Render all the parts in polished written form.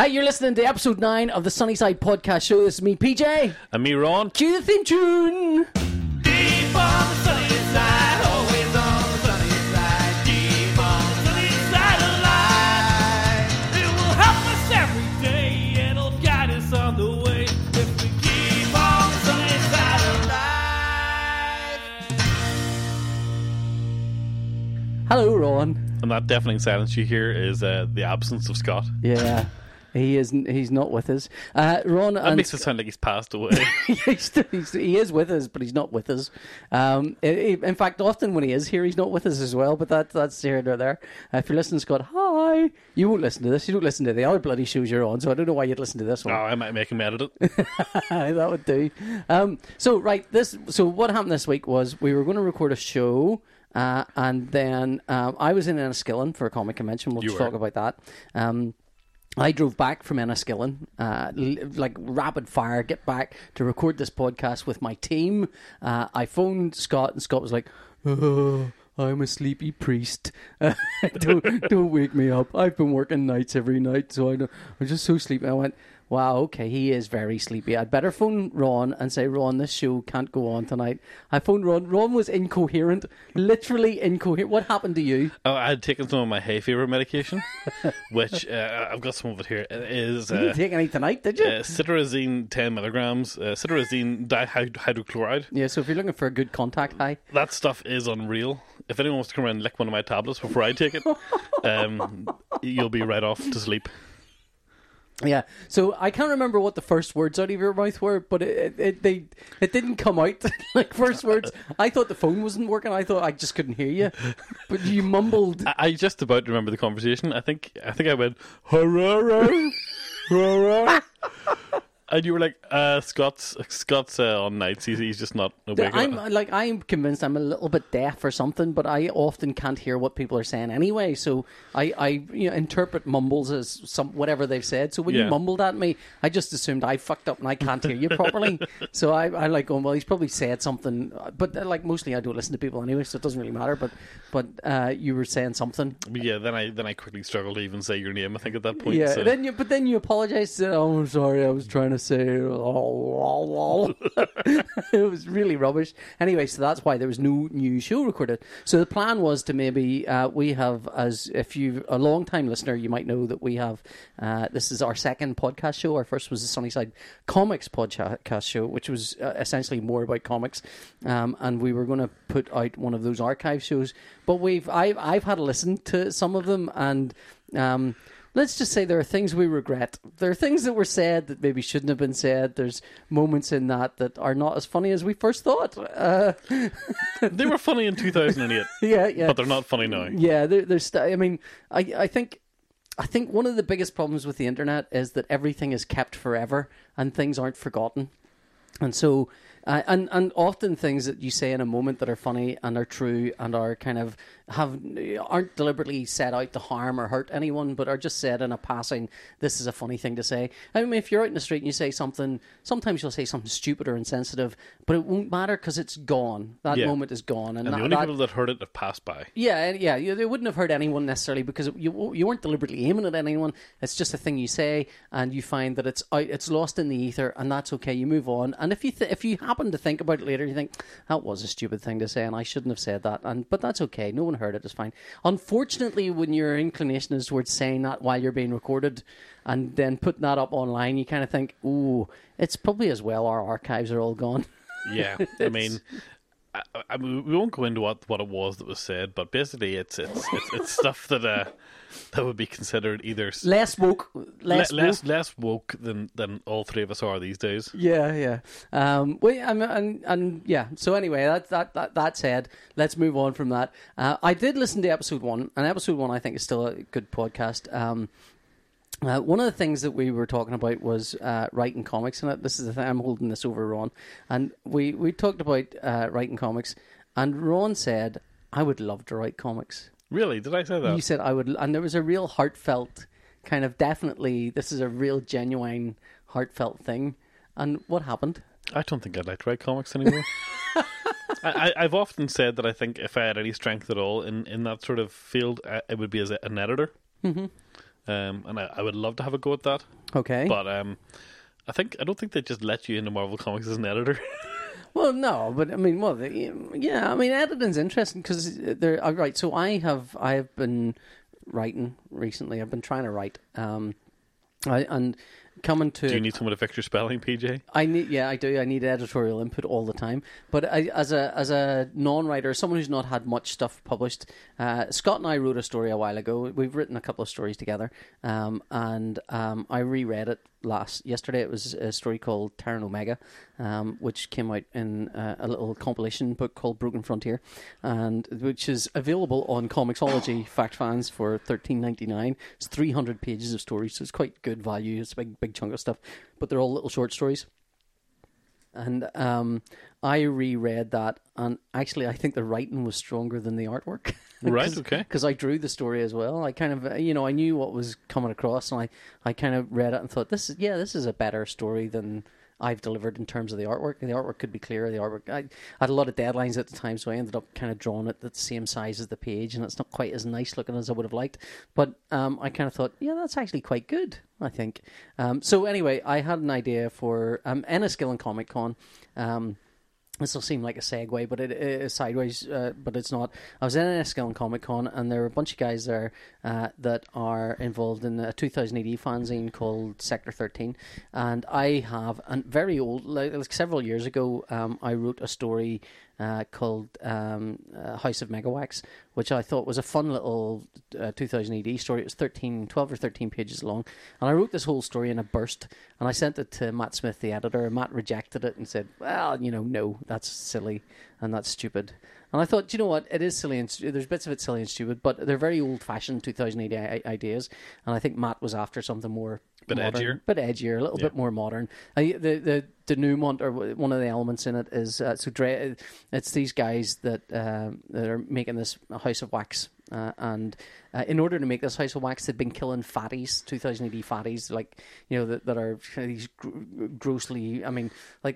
Hey, you're listening to episode 9 of the Sunnyside Podcast show. This is me, PJ. And me, Ron. Cue the theme tune. Deep on the sunny side, always on the sunny side. Deep on the sunny side of life. It will help us every day, and it'll guide us on the way. If we keep on the sunny side of life. Hello, Ron. And that deafening silence you hear is the absence of Scott. Yeah. He isn't. He's not with us. Ron. That makes it sound like he's passed away. He is with us, but he's not with us. In fact, often when he is here, he's not with us as well. But that's here and there. If you're listening, Scott, hi. You won't listen to this. You don't listen to the other bloody shows you're on, so I don't know why you'd listen to this one. Oh, I might make him edit it. That would do. So what happened this week was we were going to record a show. And then I was in Enniskillen for a comic convention. We'll just talk about that. I drove back from Enniskillen, like rapid fire, get back to record this podcast with my team. I phoned Scott, and Scott was like, oh, I'm a sleepy priest. Don't wake me up. I've been working nights every night, so I'm just so sleepy. I went, wow, okay, he is very sleepy. I'd better phone Ron and say, Ron, this show can't go on tonight. I phoned Ron. Ron was incoherent, literally incoherent. What happened to you? Oh, I had taken some of my hay fever medication, which I've got some of it here. It is, you didn't take any tonight, did you? Cetirizine, 10 milligrams. Cetirizine dihydrochloride. Yeah, so if you're looking for a good contact high. That stuff is unreal. If anyone wants to come around and lick one of my tablets before I take it, you'll be right off to sleep. Yeah, so I can't remember what the first words out of your mouth were, but it didn't come out like first words. I thought the phone wasn't working. I thought I just couldn't hear you, but you mumbled. I just about remember the conversation. I think I went hurrah, hurrah, and you were like, Scott's on nights. He's just not awake. I'm convinced I'm a little bit deaf or something, but I often can't hear what people are saying anyway. So I interpret mumbles as whatever they've said. So when you mumbled at me, I just assumed I fucked up and I can't hear you properly. So I like going, well, he's probably said something, but like mostly I don't listen to people anyway, so it doesn't really matter. But you were saying something. Yeah. Then I quickly struggled to even say your name. I think at that point. Yeah. So. Then you apologized. Oh, I'm sorry. I was trying to say it was really rubbish anyway, so that's why there was no new show recorded. So the plan was to maybe we have, as if you're a long time listener, you might know that we have this is our second podcast show. Our first was the Sunnyside Comics Podcast show, which was essentially more about comics, and we were going to put out one of those archive shows, but I've had a listen to some of them, and let's just say there are things we regret. There are things that were said that maybe shouldn't have been said. There's moments in that are not as funny as we first thought. They were funny in 2008. Yeah. But they're not funny now. Yeah, I think one of the biggest problems with the internet is that everything is kept forever and things aren't forgotten. And so, and often things that you say in a moment that are funny and are true and are kind of aren't deliberately set out to harm or hurt anyone, but are just said in a passing, this is a funny thing to say. I mean, if you're out in the street and you say something, sometimes you'll say something stupid or insensitive, but it won't matter because it's gone. That moment is gone. And the only people that heard it have passed by. Yeah, they wouldn't have heard anyone necessarily because you weren't deliberately aiming at anyone. It's just a thing you say, and you find that it's out, it's lost in the ether, and that's okay. You move on. And if you happen to think about it later, you think, that was a stupid thing to say and I shouldn't have said that, but that's okay, no one heard it, it's fine. Unfortunately, when your inclination is towards saying that while you're being recorded and then putting that up online, you kind of think, ooh, it's probably as well our archives are all gone. Yeah, I mean... we won't go into what it was that was said, but basically it's stuff that would be considered either less woke than all three of us are these days. Yeah. So anyway, that said, let's move on from that. I did listen to episode 1, and episode 1 I think is still a good podcast. One of the things that we were talking about was writing comics, and this is the thing, I'm holding this over Ron, and we talked about writing comics, and Ron said, I would love to write comics. Really? Did I say that? You said I would, and there was a real heartfelt kind of, definitely, this is a real genuine heartfelt thing, and what happened? I don't think I'd like to write comics anymore. I've often said that I think if I had any strength at all in that sort of field, it would be as an editor. Mm-hmm. and I would love to have a go at that. Okay. But I don't think they just let you into Marvel Comics as an editor. Well, no, but I mean, well, yeah, I mean, editing's interesting because they're right. So I have been writing recently. I've been trying to write, and coming to. Do you need someone to fix your spelling, PJ? I do. I need editorial input all the time. But as a non-writer, someone who's not had much stuff published, Scott and I wrote a story a while ago. We've written a couple of stories together, I reread it. Yesterday it was a story called Terran Omega, which came out in a little compilation book called Broken Frontier, and which is available on Comixology Fact Fans for $13.99. It's 300 pages of stories, so it's quite good value. It's a big chunk of stuff, but they're all little short stories. And I reread that, and actually I think the writing was stronger than the artwork. Right, okay. Because I drew the story as well. I kind of, I knew what was coming across, and I kind of read it and thought, this is a better story than I've delivered in terms of the artwork. The artwork could be clearer. I had a lot of deadlines at the time, so I ended up kind of drawing it at the same size as the page, and it's not quite as nice looking as I would have liked. But I kind of thought, that's actually quite good, I think. So anyway, I had an idea for Enniskillen Comic Con. This will seem like a segue, but it is sideways, but it's not. I was in Enniskillen Comic Con, and there were a bunch of guys there that are involved in a 2000 AD fanzine called Sector 13. And I have a very old, like several years ago, I wrote a story called House of Mega-Wax, which I thought was a fun little 2000 AD story. It was 12 or 13 pages long. And I wrote this whole story in a burst, and I sent it to Matt Smith, the editor, and Matt rejected it and said, well, no, that's silly and that's stupid. And I thought, do you know what? It is silly, and there's bits of it silly and stupid, but they're very old-fashioned 2000 AD ideas, and I think Matt was after something more modern, edgier, a little bit more modern. The denouement, or one of the elements in it, is it's these guys that are making this House of Wax. And in order to make this House of Wax, they've been killing fatties, 2000 AD fatties, that are these grossly,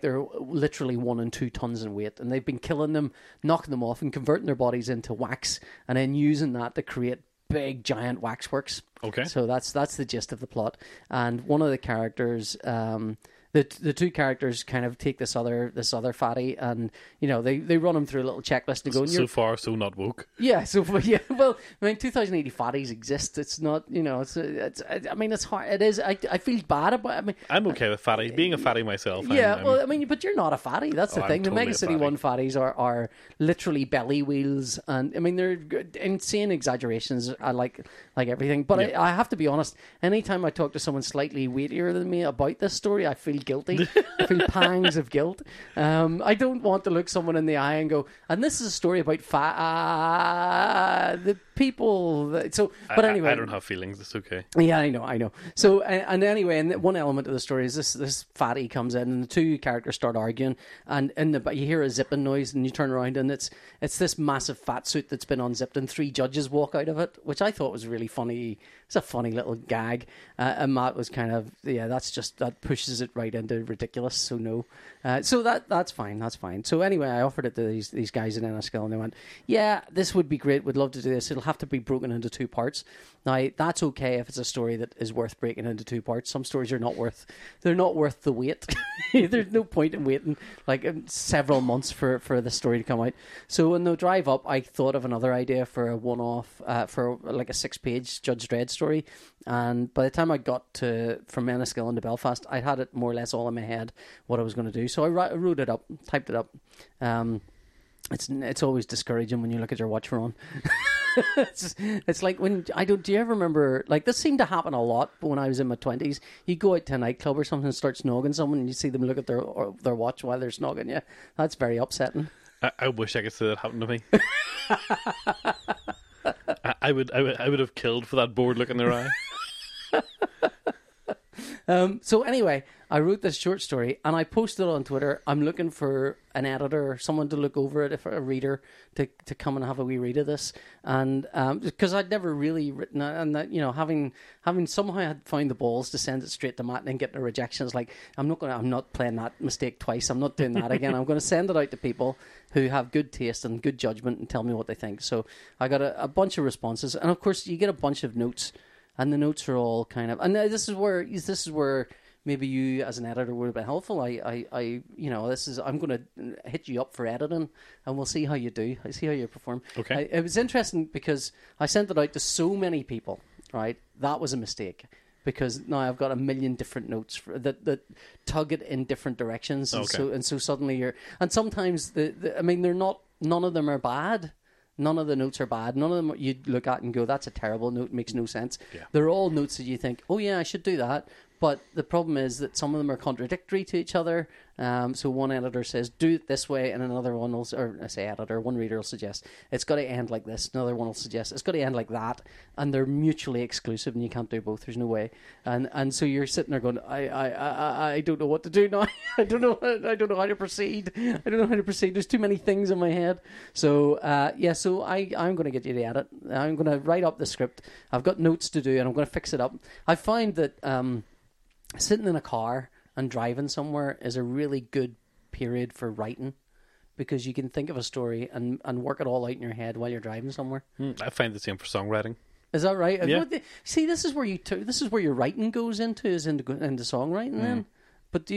they're literally 1 and 2 tons in weight, and they've been killing them, knocking them off, and converting their bodies into wax, and then using that to create big giant waxworks. Okay. So that's the gist of the plot. And one of the characters, the two characters kind of take this other fatty, and they run him through a little checklist to go. So far, so not woke. Yeah. So yeah. Well, 2080 fatties exist. It's not it's hard. It is. I feel bad about. I'm okay with fatties. Being a fatty myself. Yeah. But you're not a fatty. That's the thing. Totally, the Mega City 1 fatties are literally belly wheels, and they're insane exaggerations. I like everything, but I have to be honest. Anytime I talk to someone slightly weightier than me about this story, I feel guilty. I feel pangs of guilt. I don't want to look someone in the eye and go, and this is a story about the people that, so but anyway, I don't have feelings. It's okay. Yeah, I know. So and anyway, and one element of the story is this fatty comes in, and the two characters start arguing, and you hear a zipping noise, and you turn around, and it's this massive fat suit that's been unzipped, and 3 judges walk out of it, which I thought was really funny. It's a funny little gag, and Matt was kind of, that pushes it right into ridiculous. So no, so that's fine. That's fine. So anyway, I offered it to these guys in Enniskillen, and they went, "Yeah, this would be great. We'd love to do this. It'll have to be broken into 2 parts." Now that's okay if it's a story that is worth breaking into 2 parts. Some stories are not worth. They're not worth the wait. There's no point in waiting like several months for the story to come out. So when the drive up, I thought of another idea for a one-off, for like a 6-page Judge Dredd story. And by the time I got from Enniskillen to Belfast, I had it more or less all in my head what I was going to do. So I wrote it up, typed it up. It's always discouraging when you look at your watch on. It's like when do you ever remember, like, this seemed to happen a lot when I was in my 20s. You go out to a nightclub or something and start snogging someone, and you see them look at their watch while they're snogging you. That's very upsetting. I wish I could see that happen to me. I would have killed for that bored look in their eye. So anyway, I wrote this short story, and I posted it on Twitter. I'm looking for an editor, someone to look over it, if a reader to come and have a wee read of this. And because I'd never really written, and that, having somehow had found the balls to send it straight to Matt and then getting a rejection, it's like, I'm not playing that mistake twice. I'm not doing that again. I'm going to send it out to people who have good taste and good judgment and tell me what they think. So I got a bunch of responses, and of course you get a bunch of notes. And the notes are all kind of, and this is where maybe you as an editor would have been helpful. I'm going to hit you up for editing, and we'll see how you do. I see how you perform. Okay. It was interesting because I sent it out to so many people. Right, that was a mistake. Because now I've got a million different notes that tug it in different directions, and okay. so suddenly you're. And sometimes they're not. None of them are bad. None of the notes are bad. None of them you look at and go, "That's a terrible note. Makes no sense." Yeah. They're all notes that you think, "Oh yeah, I should do that." But the problem is that some of them are contradictory to each other. So one editor says, do it this way, and another one will, or I say editor, one reader will suggest, it's got to end like this. Another one will suggest, it's got to end like that. And they're mutually exclusive, and you can't do both. There's no way. And so you're sitting there going, I don't know what to do now. I don't know how to proceed. I don't know how to proceed. There's too many things in my head. So, I'm going to get you to edit. I'm going to write up the script. I've got notes to do, and I'm going to fix it up. I find that... sitting in a car and driving somewhere is a really good period for writing, because you can think of a story and work it all out in your head while you're driving somewhere. I find the same for songwriting. Is that right? Yeah. See, this is where your writing goes into songwriting then. But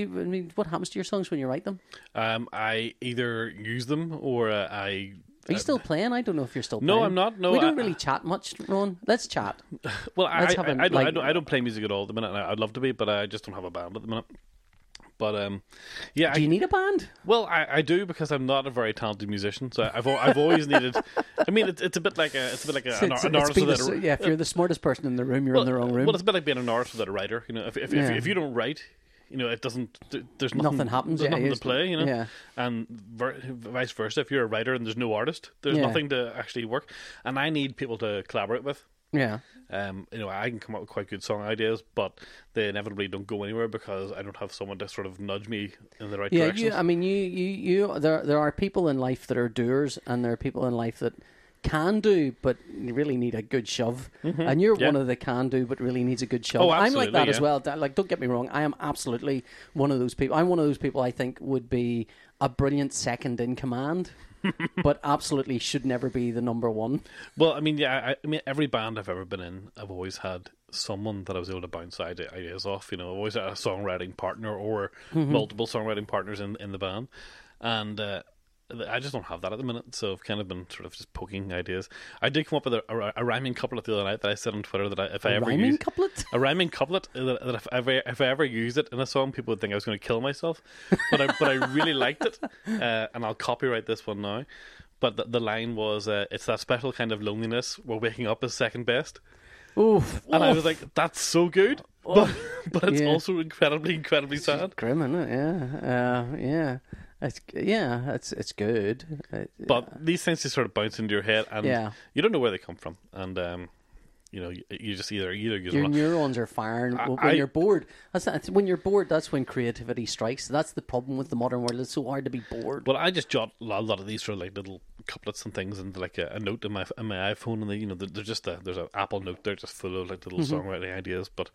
what happens to your songs when you write them? I either use them or I... Are you still playing? I don't know if you're still playing. No, I'm not. No, we don't really chat much, Ron. Let's chat. Well, I don't play music at all at the minute. And I'd love to be, but I just don't have a band at the minute. But yeah. Do you need a band? Well, I do, because I'm not a very talented musician. So I've always needed. I mean, it's a bit like an artist without a, yeah. If you're the smartest person in the room, you're in the wrong room. Well, it's a bit like being an artist without a writer. You know, if you don't write. You know, it doesn't. There's nothing happens. There's nothing to play. You know, and vice versa. If you're a writer and there's no artist, there's nothing to actually work. And I need people to collaborate with. Yeah. I can come up with quite good song ideas, but they inevitably don't go anywhere because I don't have someone to sort of nudge me in the right direction. Yeah. I mean, you. There are people in life that are doers, and there are people in life that can do but really need a good shove, and you're one of the can do but really needs a good shove. I'm like that as well. Like, don't get me wrong, I am absolutely one of those people. I'm one of those people I think would be a brilliant second in command, but absolutely should never be the number one. Well, I mean, yeah, I mean, every band I've ever been in, I've always had someone that I was able to bounce ideas off. You know, I've always had a songwriting partner or multiple songwriting partners in the band, and. I just don't have that at the minute, so I've kind of been sort of just poking ideas. I did come up with a rhyming couplet the other night that I said on Twitter that if I ever use it in a song, people would think I was going to kill myself. But I really liked it, and I'll copyright this one now. But the line was, "It's that special kind of loneliness where waking up is second best." Oof! And I was like, "That's so good." Oh. But it's also incredibly sad. It's grim, isn't it? Yeah, yeah. It's good. But these things just sort of bounce into your head, and you don't know where they come from. And you just either use your neurons are firing when you're bored. When you're bored, that's when creativity strikes. That's the problem with the modern world. It's so hard to be bored. Well, I just jot a lot of these sort of like little couplets and things into like a note in my iPhone, and there's an Apple Note. They're just full of like little songwriting ideas, but.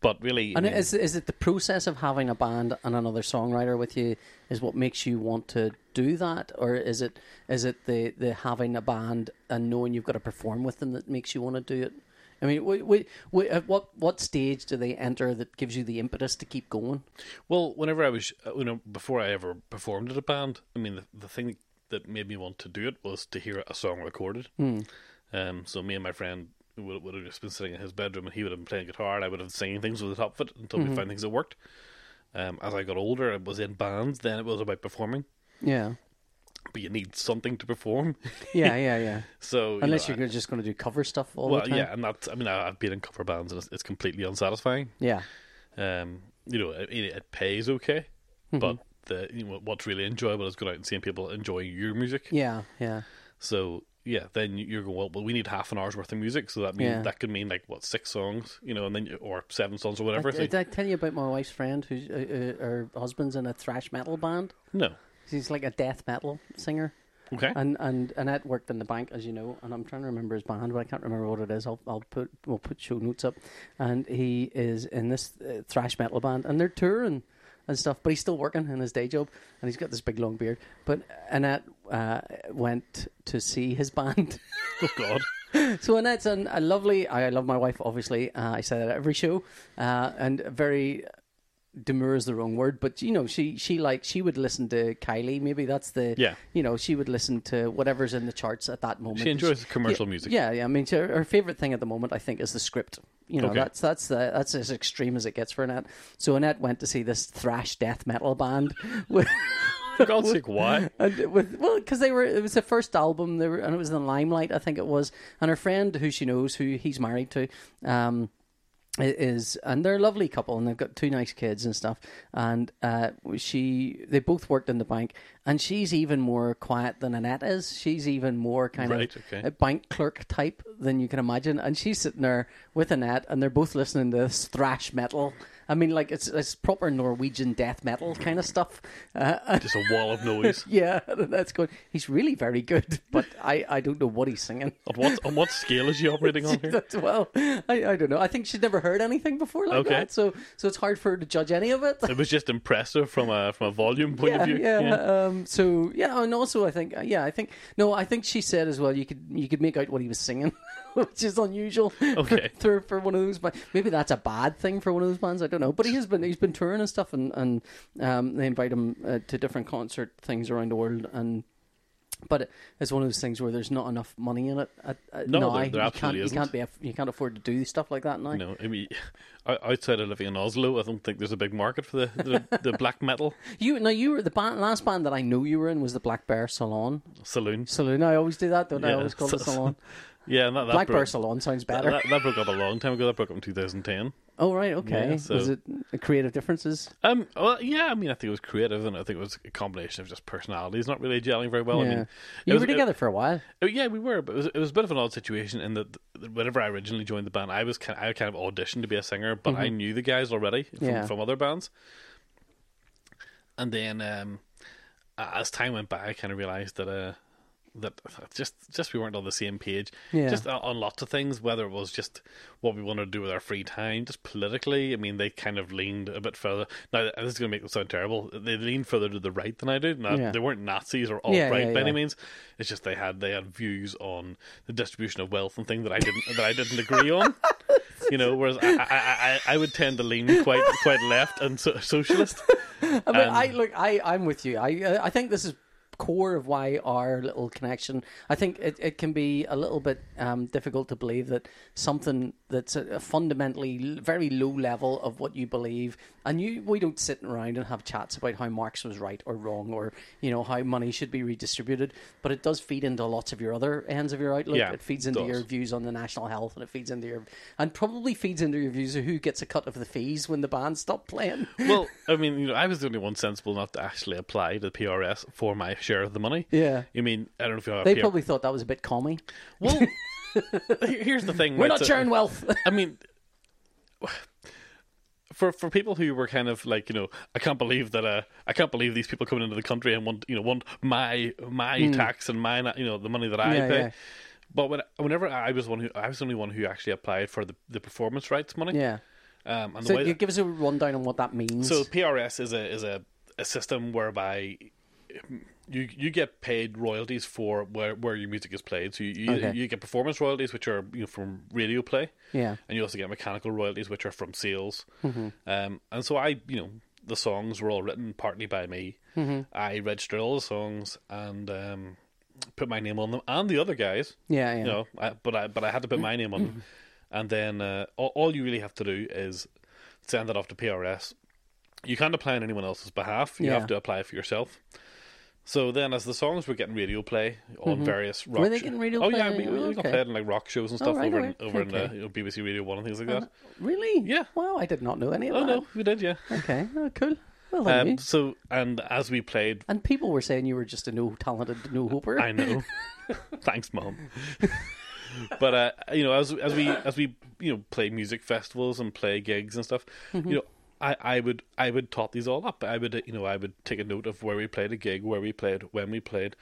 But really, and is it the process of having a band and another songwriter with you is what makes you want to do that, or is it the having a band and knowing you've got to perform with them that makes you want to do it? I mean, at what stage do they enter that gives you the impetus to keep going? Well, whenever I was, before I ever performed at a band, I mean, the thing that made me want to do it was to hear a song recorded. So me and my friend. Would have just been sitting in his bedroom, and he would have been playing guitar, and I would have seen things with the top of it until we found things that worked. As I got older, I was in bands. Then it was about performing. Yeah. But you need something to perform. Yeah. So unless you're just going to do cover stuff all the time. Well, yeah, and that's. I mean, I've been in cover bands, and it's completely unsatisfying. Yeah. It pays okay, but what's really enjoyable is going out and seeing people enjoying your music. Yeah. So. Yeah, then you're going, well, we need half an hour's worth of music, so that means that could mean like what 6 songs, and then or 7 songs or whatever. Did I tell you about my wife's friend who's her husband's in a thrash metal band? No, he's like a death metal singer. Okay, and Annette worked in the bank, as you know, and I'm trying to remember his band, but I can't remember what it is. We'll put show notes up, and he is in this thrash metal band, and they're touring. And stuff, but he's still working in his day job, and he's got this big long beard. But Annette went to see his band. Oh God! So Annette's a lovely... I love my wife, obviously. I say that at every show. And very... demure is the wrong word, but you know, she would listen to Kylie. Maybe that's the You know, she would listen to whatever's in the charts at that moment. She enjoys commercial music. Yeah, yeah. I mean, her favorite thing at the moment, I think, is The Script. You know, that's as extreme as it gets for Annette. So Annette went to see this thrash death metal band. For God's sake, why? Because it was the first album, and it was in the limelight, I think it was. And her friend, who she knows, who he's married to, and they're a lovely couple, and they've got two nice kids and stuff. And they both worked in the bank, and she's even more quiet than Annette is. She's even more kind of a bank clerk type than you can imagine. And she's sitting there with Annette, and they're both listening to this thrash metal. I mean, like, it's proper Norwegian death metal kind of stuff. Just a wall of noise. Yeah, that's good. He's really very good, but I don't know what he's singing. On what scale is he operating on here? Well, I don't know. I think she'd never heard anything before that, so it's hard for her to judge any of it. It was just impressive from a volume point of view. Yeah. And also I think she said as well, you could make out what he was singing, which is unusual. Okay. For one of those bands. Maybe that's a bad thing for one of those bands. I don't know, but he's been touring and stuff, and they invite him to different concert things around the world, but it's one of those things where there's not enough money in it. There absolutely isn't. You can't afford to do stuff like that now. No, I mean, outside of living in Oslo, I don't think there's a big market for the black metal. The last band that I know you were in was the Black Bear Saloon. Saloon. I always do that, don't I? I always call it Salon. Yeah, and that Black Bear Saloon sounds better. That broke up a long time ago. That broke up in 2010. Oh, right, okay. Yeah, so. Was it creative differences? I mean, I think it was creative, and I think it was a combination of just personalities not really gelling very well. Yeah. I mean, you were together for a while. Yeah, we were, but it was a bit of an odd situation in that whenever I originally joined the band, I kind of auditioned to be a singer, but I knew the guys already from other bands. And then as time went by, I kind of realised that... That we weren't on the same page. Yeah. Just on lots of things, whether it was just what we wanted to do with our free time, just politically. I mean, they kind of leaned a bit further. Now, this is going to make them sound terrible. They leaned further to the right than I did. Now, they weren't Nazis or alt-right by any means. It's just they had views on the distribution of wealth and things that I didn't agree on. You know, whereas I would tend to lean quite left and socialist. I'm with you. I think this is core of why our little connection. I think it can be a little bit difficult to believe that something that's a fundamentally very low level of what you believe, and we don't sit around and have chats about how Marx was right or wrong, or you know how money should be redistributed, but it does feed into lots of your other ends of your outlook. Yeah, it feeds into your views on the national health, and it feeds into your views of who gets a cut of the fees when the band stop playing. Well, I mean, you know, I was the only one sensible not to actually apply to the PRS for my share of the money. Yeah. I mean, I don't know if you know... They probably thought that was a bit commie. Well, here's the thing. We're not sharing wealth. I mean, for people who were kind of like, you know, I can't believe these people coming into the country and want my tax and my, you know, the money that I pay. Yeah. But whenever I was the only one who actually applied for the performance rights money. Yeah. And so give us a rundown on what that means. So PRS is a system whereby you get paid royalties for where your music is played. So you get performance royalties, which are, you know, from radio play. Yeah. And you also get mechanical royalties, which are from sales. Mm-hmm. And so the songs were all written partly by me. Mm-hmm. I registered all the songs and put my name on them, and the other guys. Yeah. You know, but I had to put my name on them. And then all you really have to do is send that off to PRS. You can't apply on anyone else's behalf. You have to apply for yourself. So then, as the songs were getting radio play on various rock shows... Were they getting radio play? Oh, yeah, we got played in like rock shows and stuff over in BBC Radio 1 and things like that. Really? Yeah. Wow, I did not know any of that. Oh, no, we did, yeah. Okay, oh, cool. Well, thank you. So, and as we played... And people were saying you were just a no-talented no-hoper. I know. Thanks, Mom. But, you know, as we you know, play music festivals and play gigs and stuff, you know, I would tot these all up. I would take a note of where we played a gig, where we played, when we played,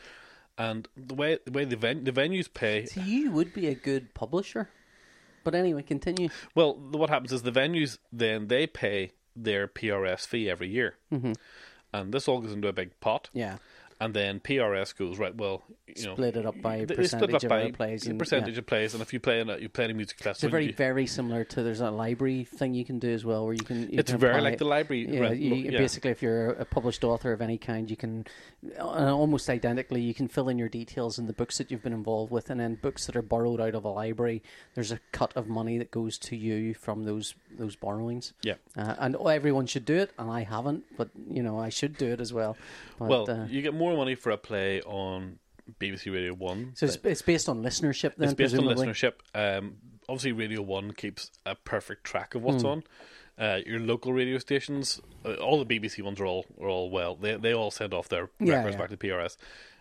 and the way the venues pay. So you would be a good publisher, but anyway, continue. Well, what happens is the venues then they pay their PRS fee every year, and this all goes into a big pot. Yeah, And then PRS goes, right, well, you know, split it up by percentage of plays. And if you play in a music festival... It's very similar to, there's a library thing you can do as well, where you can... It's very like the library. Basically, if you're a published author of any kind, you can, almost identically, you can fill in your details in the books that you've been involved with, and then books that are borrowed out of a library, there's a cut of money that goes to you from those borrowings. Yeah. And everyone should do it, and I haven't, but, you know, I should do it as well. But, you get more money for a play on BBC Radio 1. So it's based on listenership then, presumably? It's based on listenership. Obviously, Radio 1 keeps a perfect track of what's on. Your local radio stations, all the BBC ones are all well. They all send off their records back to PRS.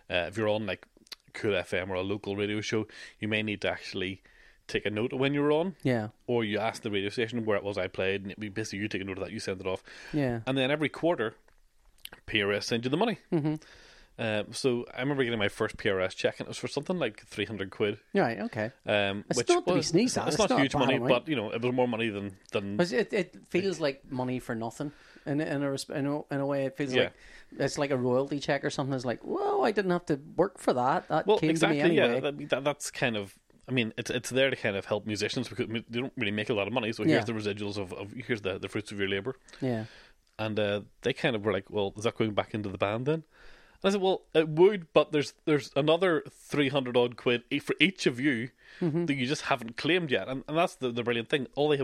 If you're on like Cool FM or a local radio show, you may need to actually take a note of when you were on. Yeah. Or you ask the radio station where it was I played, and basically you take a note of that, you send it off. Yeah. And then every quarter, PRS sends you the money. Mm-hmm. So I remember getting my first PRS check, and it was for something like 300 quid. Right, okay. Which not to be sneezed at. It's not huge money, but you know, it was more money than. It feels like money for nothing. In a way, it feels like it's like a royalty check or something. It's like, whoa, I didn't have to work for that. That came to me anyway. Yeah, that's kind of. I mean, it's there to kind of help musicians because they don't really make a lot of money. So here's the residuals of here's the fruits of your labor. Yeah. And they kind of were like, well, is that going back into the band then? I said, well, it would, but there's another 300 odd quid for each of you that you just haven't claimed yet, and that's the brilliant thing. All they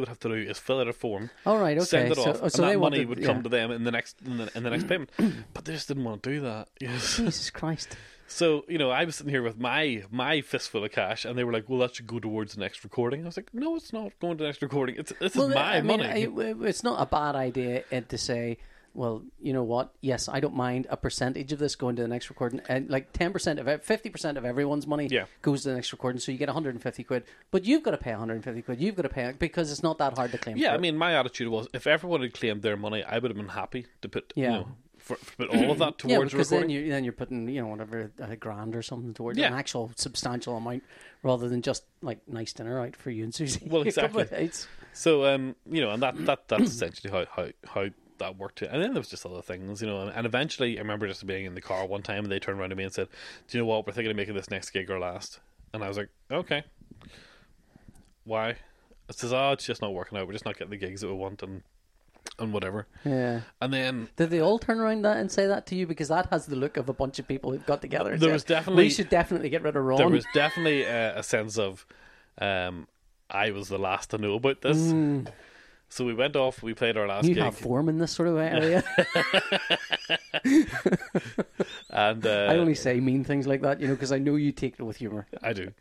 would have to do is fill out a form, all right, okay, send it off, and that money would come to them in the next payment. But they just didn't want to do that. Yes. Jesus Christ! So you know, I was sitting here with my fistful of cash, and they were like, "Well, that should go towards the next recording." I was like, "No, it's not going to the next recording. It's my money." It's not a bad idea to say, well, you know what? Yes, I don't mind a percentage of this going to the next recording. And like 10% of it, 50% of everyone's money goes to the next recording. So you get 150 quid, but you've got to pay 150 quid. You've got to pay it because it's not that hard to claim. Yeah, I mean, my attitude was if everyone had claimed their money, I would have been happy to put, you know, put all of that towards recording. Yeah, because then you're putting, you know, whatever, $1,000 or something towards an actual substantial amount rather than just like nice dinner out for you and Susie. Well, exactly. So, you know, and that's essentially how that worked, and then there was just other things, you know, and eventually I remember just being in the car one time and they turned around to me and said, do you know what, we're thinking of making this next gig our last, and I was like, okay, why? It says, oh, it's just not working out, we're just not getting the gigs that we want and whatever. Yeah. And then did they all turn around that and say that to you? Because that has the look of a bunch of people who've got together and there said, was definitely, we should definitely get rid of Ron. There was definitely a sense of I was the last to know about this. So we went off, we played our last gig. You have form in this sort of area. And I only say mean things like that, you know, because I know you take it with humour. I do.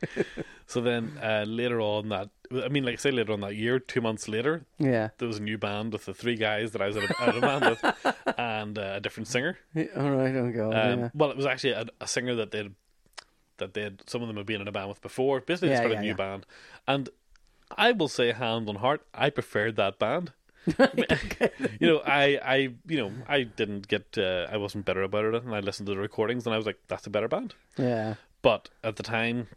So then later on that year, 2 months later, there was a new band with the three guys that I was out of band with and a different singer. All right, oh God. Well, it was actually a singer that some of them had been in a band with before. Basically, they started a new band. And I will say, hand on heart, I preferred that band. You know, I didn't get, I wasn't bitter about it, and I listened to the recordings, and I was like, that's a better band. Yeah. But at the time,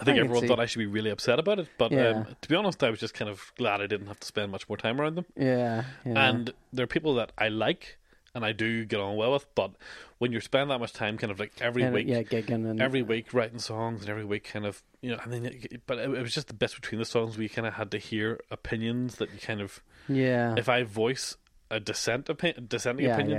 I think everyone thought I should be really upset about it. But to be honest, I was just kind of glad I didn't have to spend much more time around them. Yeah. And there are people that I like, and I do get on well with, but when you spend that much time kind of like every week writing songs, and every week kind of, you know, I mean, but it was just the best between the songs where you kind of had to hear opinions that you kind of, if I voice a dissenting opinion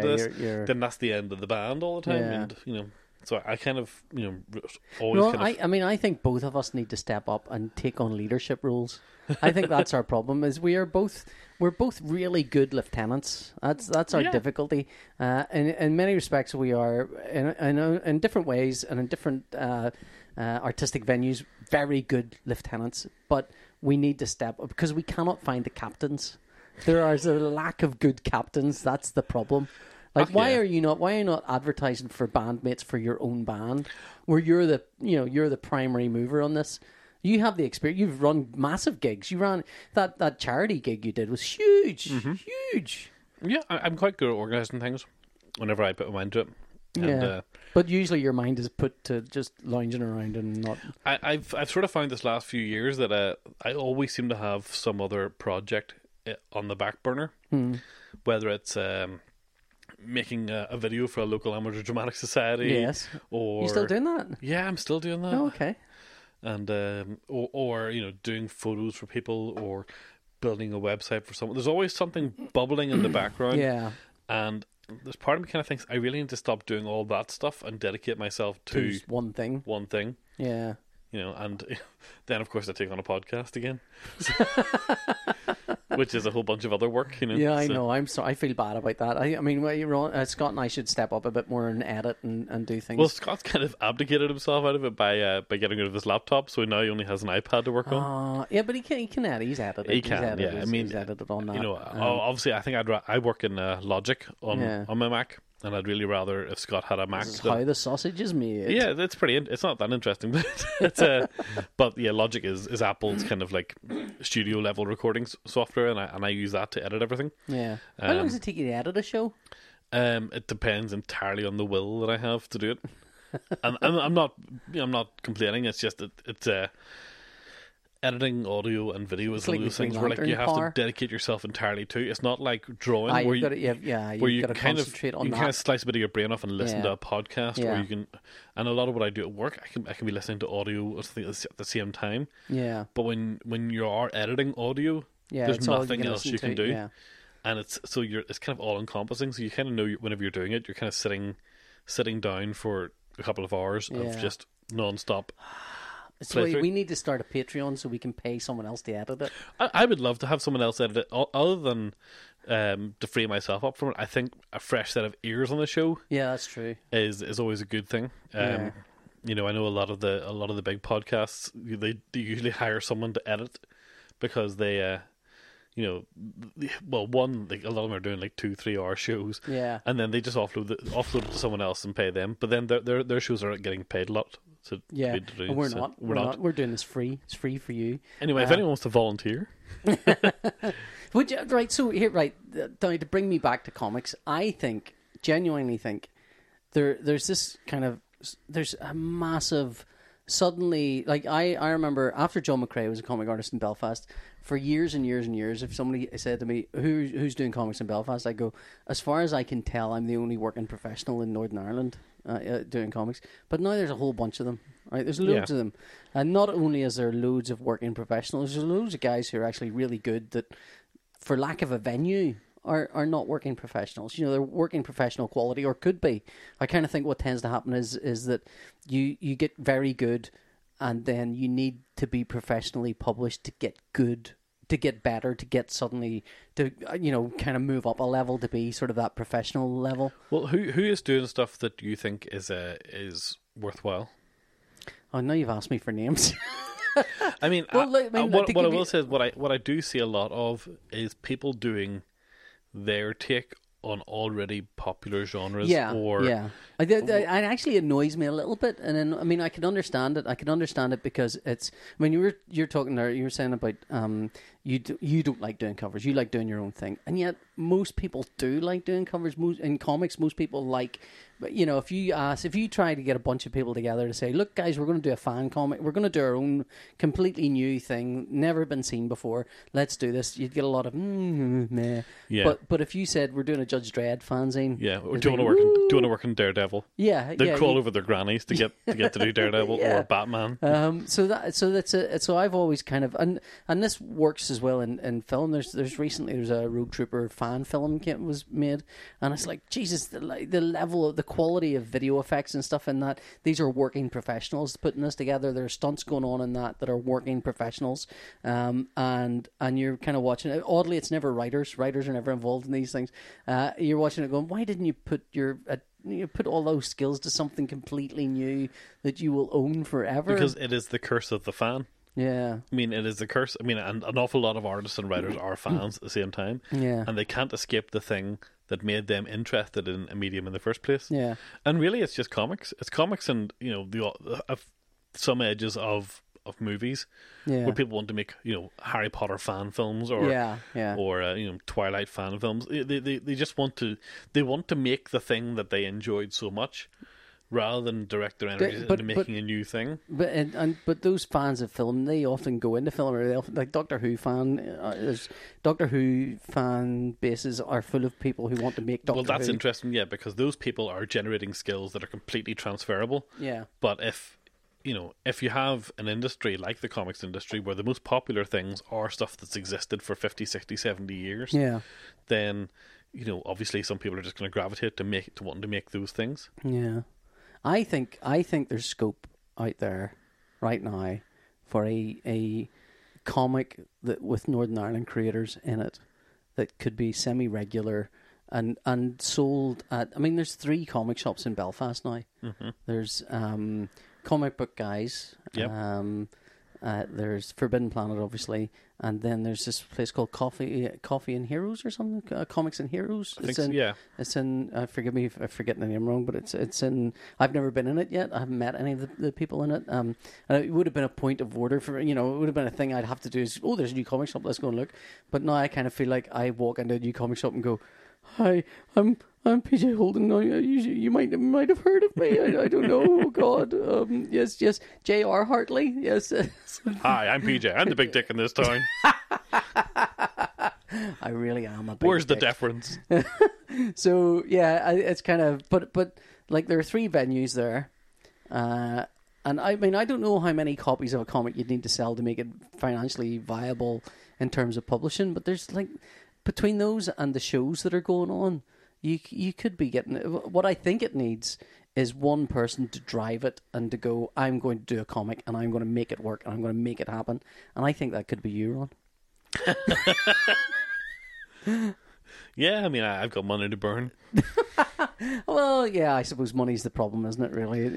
to this, then that's the end of the band all the time, and, you know. So I kind of, you know, always I mean, I think both of us need to step up and take on leadership roles. I think that's our problem, is we're both really good lieutenants. That's our difficulty. In many respects, we are, in different ways and in different artistic venues, very good lieutenants. But we need to step up because we cannot find the captains. There is a lack of good captains. That's the problem. Like, why are you not advertising for bandmates for your own band, where you're the primary mover on this? You have the experience. You've run massive gigs. You ran that charity gig you did was huge, huge. Yeah, I'm quite good at organising things whenever I put my mind to it. And, but usually your mind is put to just lounging around and not. I've sort of found this last few years that I always seem to have some other project on the back burner, whether it's making a video for a local amateur dramatic society. Yes. Or, you still doing that? Yeah, I'm still doing that. Oh, okay. And or you know, doing photos for people or building a website for someone. There's always something bubbling in the background. Yeah. And there's part of me kind of thinks I really need to stop doing all that stuff and dedicate myself to one thing. One thing. Yeah. You know, and then of course I take on a podcast again. Which is a whole bunch of other work, you know. Yeah, I know. I'm sorry. I feel bad about that. I mean, well, you're on, Scott and I should step up a bit more and edit and do things. Well, Scott's kind of abdicated himself out of it by getting rid of his laptop, so now he only has an iPad to work on. Yeah, but he can edit. He's edited. He can. Yeah, I mean, he's edited on that. You know, obviously, I think I work in Logic on my Mac. And I'd really rather if Scott had a Mac. This is how the sausage is made. Yeah, that's pretty. It's not that interesting, but but yeah, Logic is Apple's kind of like studio level recording software, and I use that to edit everything. Yeah. How long does it take you to edit a show? It depends entirely on the will that I have to do it. And I'm not complaining. It's just it's editing audio and video is one of those things where like you have to dedicate yourself entirely to. It's not like drawing where you kind of slice a bit of your brain off and listen to a podcast, or you can. And a lot of what I do at work, I can be listening to audio at the same time. Yeah. But when you are editing audio, there's nothing else you can do, and it's kind of all encompassing. So you kind of know whenever you're doing it, you're kind of sitting down for a couple of hours of just nonstop. So we need to start a Patreon so we can pay someone else to edit it. I would love to have someone else edit it, other than to free myself up from it. I think a fresh set of ears on the show. Yeah, that's true. Is always a good thing. You know, I know a lot of the big podcasts they usually hire someone to edit because they. You know, well, one, like, a lot of them are doing like 2-3 hour shows, and then they just offload it to someone else and pay them. But then their shows are getting paid a lot, so and we're not. We're doing this free. It's free for you. Anyway, if anyone wants to volunteer, would you? Right. So here, right, to bring me back to comics, I think there's this kind of a massive. Suddenly, like I remember after John McCrae was a comic artist in Belfast, for years and years and years, if somebody said to me, who's doing comics in Belfast? I go, as far as I can tell, I'm the only working professional in Northern Ireland doing comics. But now there's a whole bunch of them. Right? There's loads of them. And not only is there loads of working professionals, there's loads of guys who are actually really good that, for lack of a venue, are not working professionals. You know, they're working professional quality, or could be. I kind of think what tends to happen is that you get very good, and then you need to be professionally published to get good, to get better, to get suddenly to, you know, kind of move up a level to be sort of that professional level. Well, who is doing stuff that you think is worthwhile? Oh, now you've asked me for names. I mean, what I will say is what I do see a lot of is people doing their take on already popular genres, it actually annoys me a little bit. And then, I mean, I can understand it because it's. I mean, you're talking there. You were saying about you don't like doing covers. You like doing your own thing, and yet most people do like doing covers. In comics, most people like. You know, if you try to get a bunch of people together to say, look, guys, we're going to do a fan comic. We're going to do our own completely new thing, never been seen before. Let's do this. You'd get a lot of, meh. Yeah. But if you said, we're doing a Judge Dredd fanzine. Yeah, or do you want to work in Daredevil? Yeah. They'd crawl over their grannies to get to do Daredevil or Batman. So I've always kind of, and this works as well in film. There's recently, there's a Rogue Trooper fan film was made, and it's like, Jesus, the level of the quality of video effects and stuff in that. These are working professionals putting this together. There are stunts going on in that are working professionals, and you're kind of watching it. Oddly, it's never writers are never involved in these things. You're watching it going, why didn't you put put all those skills to something completely new that you will own forever? Because it is the curse of the fan. Yeah, I mean, it is the curse. I mean, and an awful lot of artists and writers are fans at the same time. Yeah, and they can't escape the thing that made them interested in a medium in the first place. Yeah. And really, it's just comics. It's comics and, you know, some edges of movies where people want to make, you know, Harry Potter fan films or you know, Twilight fan films. They just want to make the thing that they enjoyed so much rather than direct their energies into making a new thing. But those fans of film, they often go into film, or they often, like Doctor Who fan bases are full of people who want to make Doctor Who. Well, that's interesting, yeah, because those people are generating skills that are completely transferable. Yeah. But if you have an industry like the comics industry where the most popular things are stuff that's existed for 50, 60, 70 years, yeah, then, obviously some people are just going to gravitate to wanting to make those things. Yeah. I think there's scope out there right now for a comic that with Northern Ireland creators in it that could be semi-regular and sold at... there's 3 comic shops in Belfast now. Mm-hmm. There's... Comic Book Guys, yep. There's Forbidden Planet, obviously, and then there's this place called Coffee and Heroes or something, Comics and Heroes. It's in. Forgive me if I forget the name wrong, but it's in. I've never been in it yet. I haven't met any of the people in it. And it would have been a point of order for It would have been a thing I'd have to do. Is there's a new comic shop. Let's go and look. But now I kind of feel like I walk into a new comic shop and go, "Hi, I'm PJ Holden. You might have heard of me. I don't know. Oh, God. Yes. J.R. Hartley. Yes. Hi, I'm PJ. I'm the big dick in this town. I really am a big dick. Where's the deference? So, yeah, it's kind of... But like, there are 3 venues there. And I don't know how many copies of a comic you'd need to sell to make it financially viable in terms of publishing, but there's, like, between those and the shows that are going on, You could be getting... What I think it needs is one person to drive it and to go, I'm going to do a comic and I'm going to make it work and I'm going to make it happen. And I think that could be you, Ron. Yeah, I've got money to burn. Well, yeah, I suppose money's the problem, isn't it, really?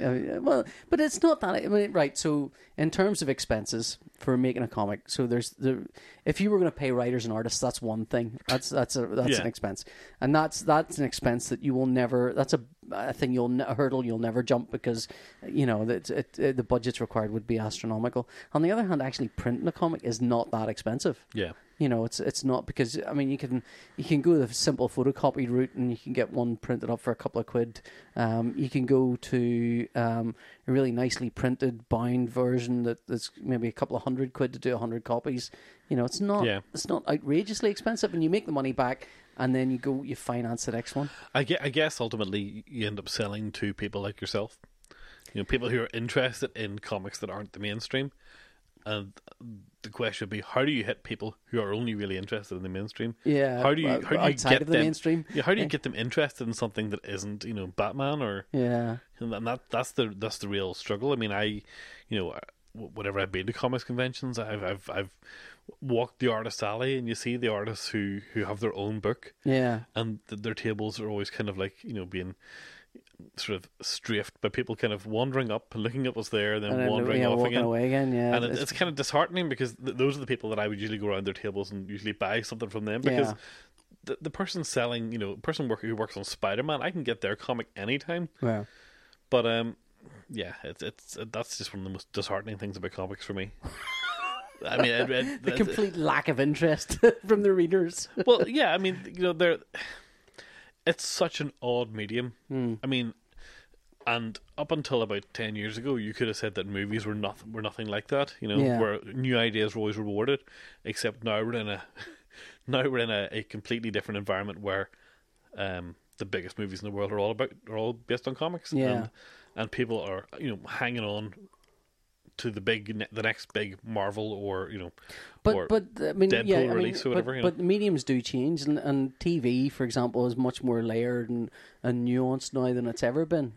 But it's not that... right, so in terms of expenses for making a comic, so if you were going to pay writers and artists, that's one thing. That's an expense. And that's an expense that you will never... That's a thing a hurdle you'll never jump because, the budgets required would be astronomical. On the other hand, actually printing a comic is not that expensive. Yeah. It's not because, you can go the simple photocopied route and you can get one printed up for a couple of quid. You can go to a really nicely printed bound version that's maybe a couple of hundred quid to do 100 copies. It's not outrageously expensive, and you make the money back and then you finance the next one. I guess ultimately you end up selling to people like yourself. People who are interested in comics that aren't the mainstream. And the question would be, how do you hit people who are only really interested in the mainstream? Yeah, how do you get them mainstream? Yeah, how do you get them interested in something that isn't, Batman or yeah? And that's the real struggle. Whenever I've been to comics conventions, I've walked the artist alley, and you see the artists who have their own book. Yeah, and their tables are always kind of like being sort of strafed by people kind of wandering up and looking at what's there and then wandering off again. Away again, yeah. And it's kind of disheartening because those are the people that I would usually go around their tables and usually buy something from them because the person selling, who works on Spider-Man, I can get their comic anytime. Wow. But it's that's just one of the most disheartening things about comics for me. The complete lack of interest from the readers. Well, yeah, they're... It's such an odd medium. Mm. And up until about 10 years ago, you could have said that movies were nothing like that. Where new ideas were always rewarded. Except now we're in a completely different environment where the biggest movies in the world are all based on comics. Yeah. And people are hanging on to the next big Marvel or Deadpool release or whatever. But mediums do change, and TV, for example, is much more layered and nuanced now than it's ever been.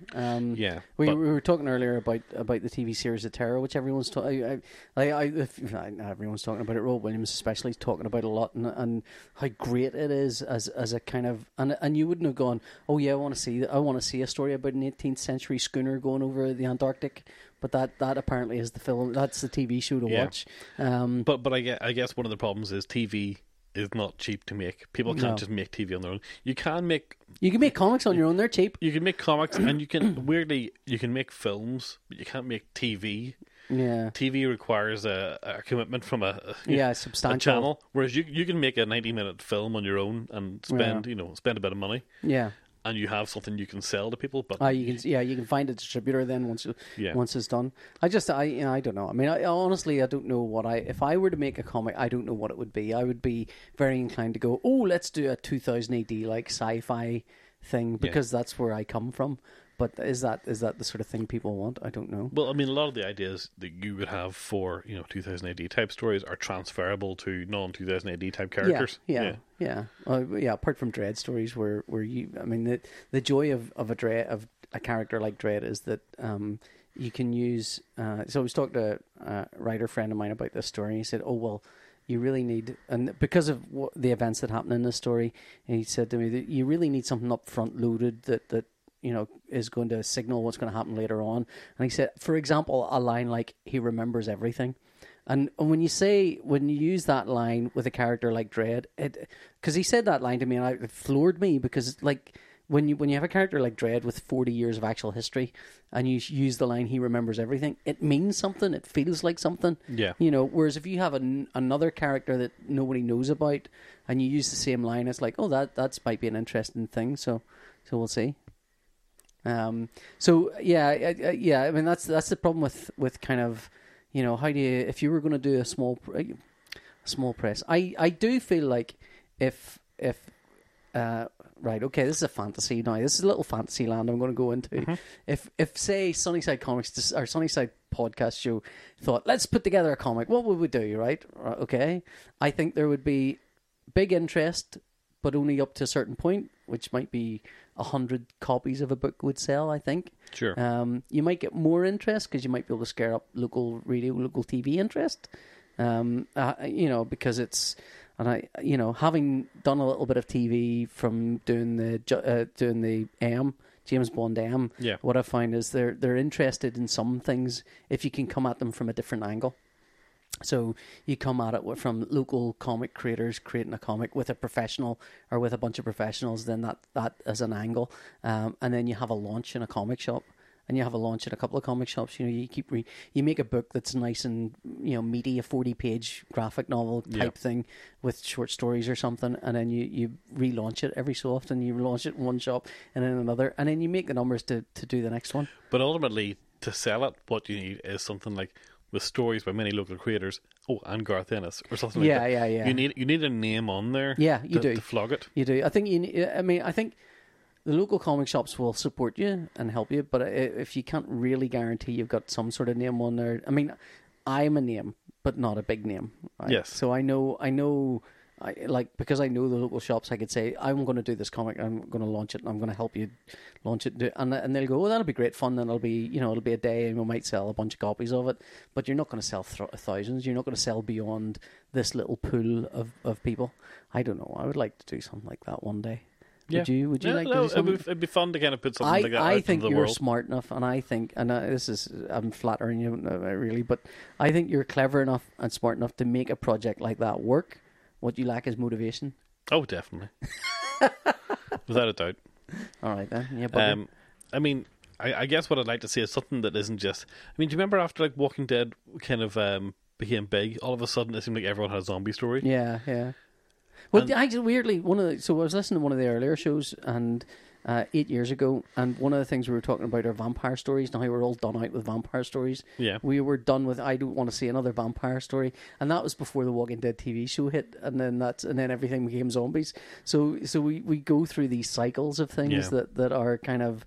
We were talking earlier about the TV series of terror, which everyone's talking. Everyone's talking about it. Rob Williams, especially, is talking about a lot, and how great it is as a kind of and you wouldn't have gone, oh yeah, I want to see a story about an 18th century schooner going over the Antarctic. But that apparently is the film. That's the TV show to watch. But I guess one of the problems is TV is not cheap to make. People can't just make TV on their own. You can make comics on your own. They're cheap. You can make comics, and you can make films, but you can't make TV. Yeah, TV requires a commitment from a substantial channel. Whereas you can make a 90-minute film on your own and spend a bit of money. Yeah. and you have something you can sell to people. But you can find a distributor then once it's done. I don't know. I mean, honestly, I don't know if I were to make a comic, I don't know what it would be. I would be very inclined to go, oh, let's do a 2000 AD like sci-fi thing because that's where I come from. But is that the sort of thing people want? I don't know. Well, I mean, a lot of the ideas that you would have for 2000 AD type stories are transferable to non-2000 AD type characters. Apart from Dredd stories, where the joy of a character like Dredd is that you can use. So I was talking to a writer friend of mine about this story, and he said, "Oh well, you really need," and because of the events that happened in this story, and he said to me that you really need something up front loaded that is going to signal what's going to happen later on. And he said, for example, a line like, he remembers everything. And when you use that line with a character like Dredd, because he said that line to me and it floored me, because like when you have a character like Dredd with 40 years of actual history and you use the line, he remembers everything, it means something, it feels like something. Yeah. Whereas if you have another character that nobody knows about and you use the same line, it's like, oh, that might be an interesting thing. So we'll see. I mean, that's the problem with kind of, how do you, if you were going to do a small press, I do feel like if this is a fantasy now, this is a little fantasy land I'm going to go into. Mm-hmm. If say Sunnyside Comics or Sunnyside Podcast Show thought, let's put together a comic, what would we do, right? Okay. I think there would be big interest, but only up to a certain point, which might be 100 copies of a book would sell, I think. Sure. You might get more interest because you might be able to scare up local radio, local TV interest. Because it's, and I having done a little bit of TV from doing the M, James Bond M. Yeah. What I find is they're interested in some things if you can come at them from a different angle. So you come at it from local comic creators creating a comic with a professional or with a bunch of professionals, then that is an angle. And then you have a launch in a comic shop, and you have a launch in a couple of comic shops. You keep you make a book that's nice and meaty, a 40-page graphic novel type thing with short stories or something, and then you relaunch it every so often. You relaunch it in one shop and then another, and then you make the numbers to do the next one. But ultimately, to sell it, what you need is something like, with stories by many local creators, and Garth Ennis or something like that. Yeah. You need a name on there. Yeah, to flog it. You do. I think the local comic shops will support you and help you, but if you can't really guarantee you've got some sort of name on there, I mean, I'm a name, but not a big name. Right? Yes. So I know, because I know the local shops, I could say, I'm going to do this comic, I'm going to launch it, and I'm going to help you launch it. And they'll go, oh, that'll be great fun, and it'll be a day, and we might sell a bunch of copies of it. But you're not going to sell thousands. You're not going to sell beyond this little pool of people. I don't know. I would like to do something like that one day. Yeah. Would you like to do something? It'd be fun to kind of put something like that out into the world. I think you're smart enough, and I'm flattering you, really, but I think you're clever enough and smart enough to make a project like that work. What you lack is motivation. Oh, definitely. Without a doubt. All right, then. Yeah, buddy. I guess what I'd like to see is something that isn't just... I mean, do you remember after, like, Walking Dead kind of became big, all of a sudden it seemed like everyone had a zombie story? Yeah, yeah. Well, actually, weirdly, I was listening to one of the earlier shows, and 8 years ago, and one of the things we were talking about are vampire stories. Now we're all done out with vampire stories. Yeah, we were done with. I don't want to see another vampire story, and that was before the Walking Dead TV show hit, and then everything became zombies. So we go through these cycles of things that are kind of.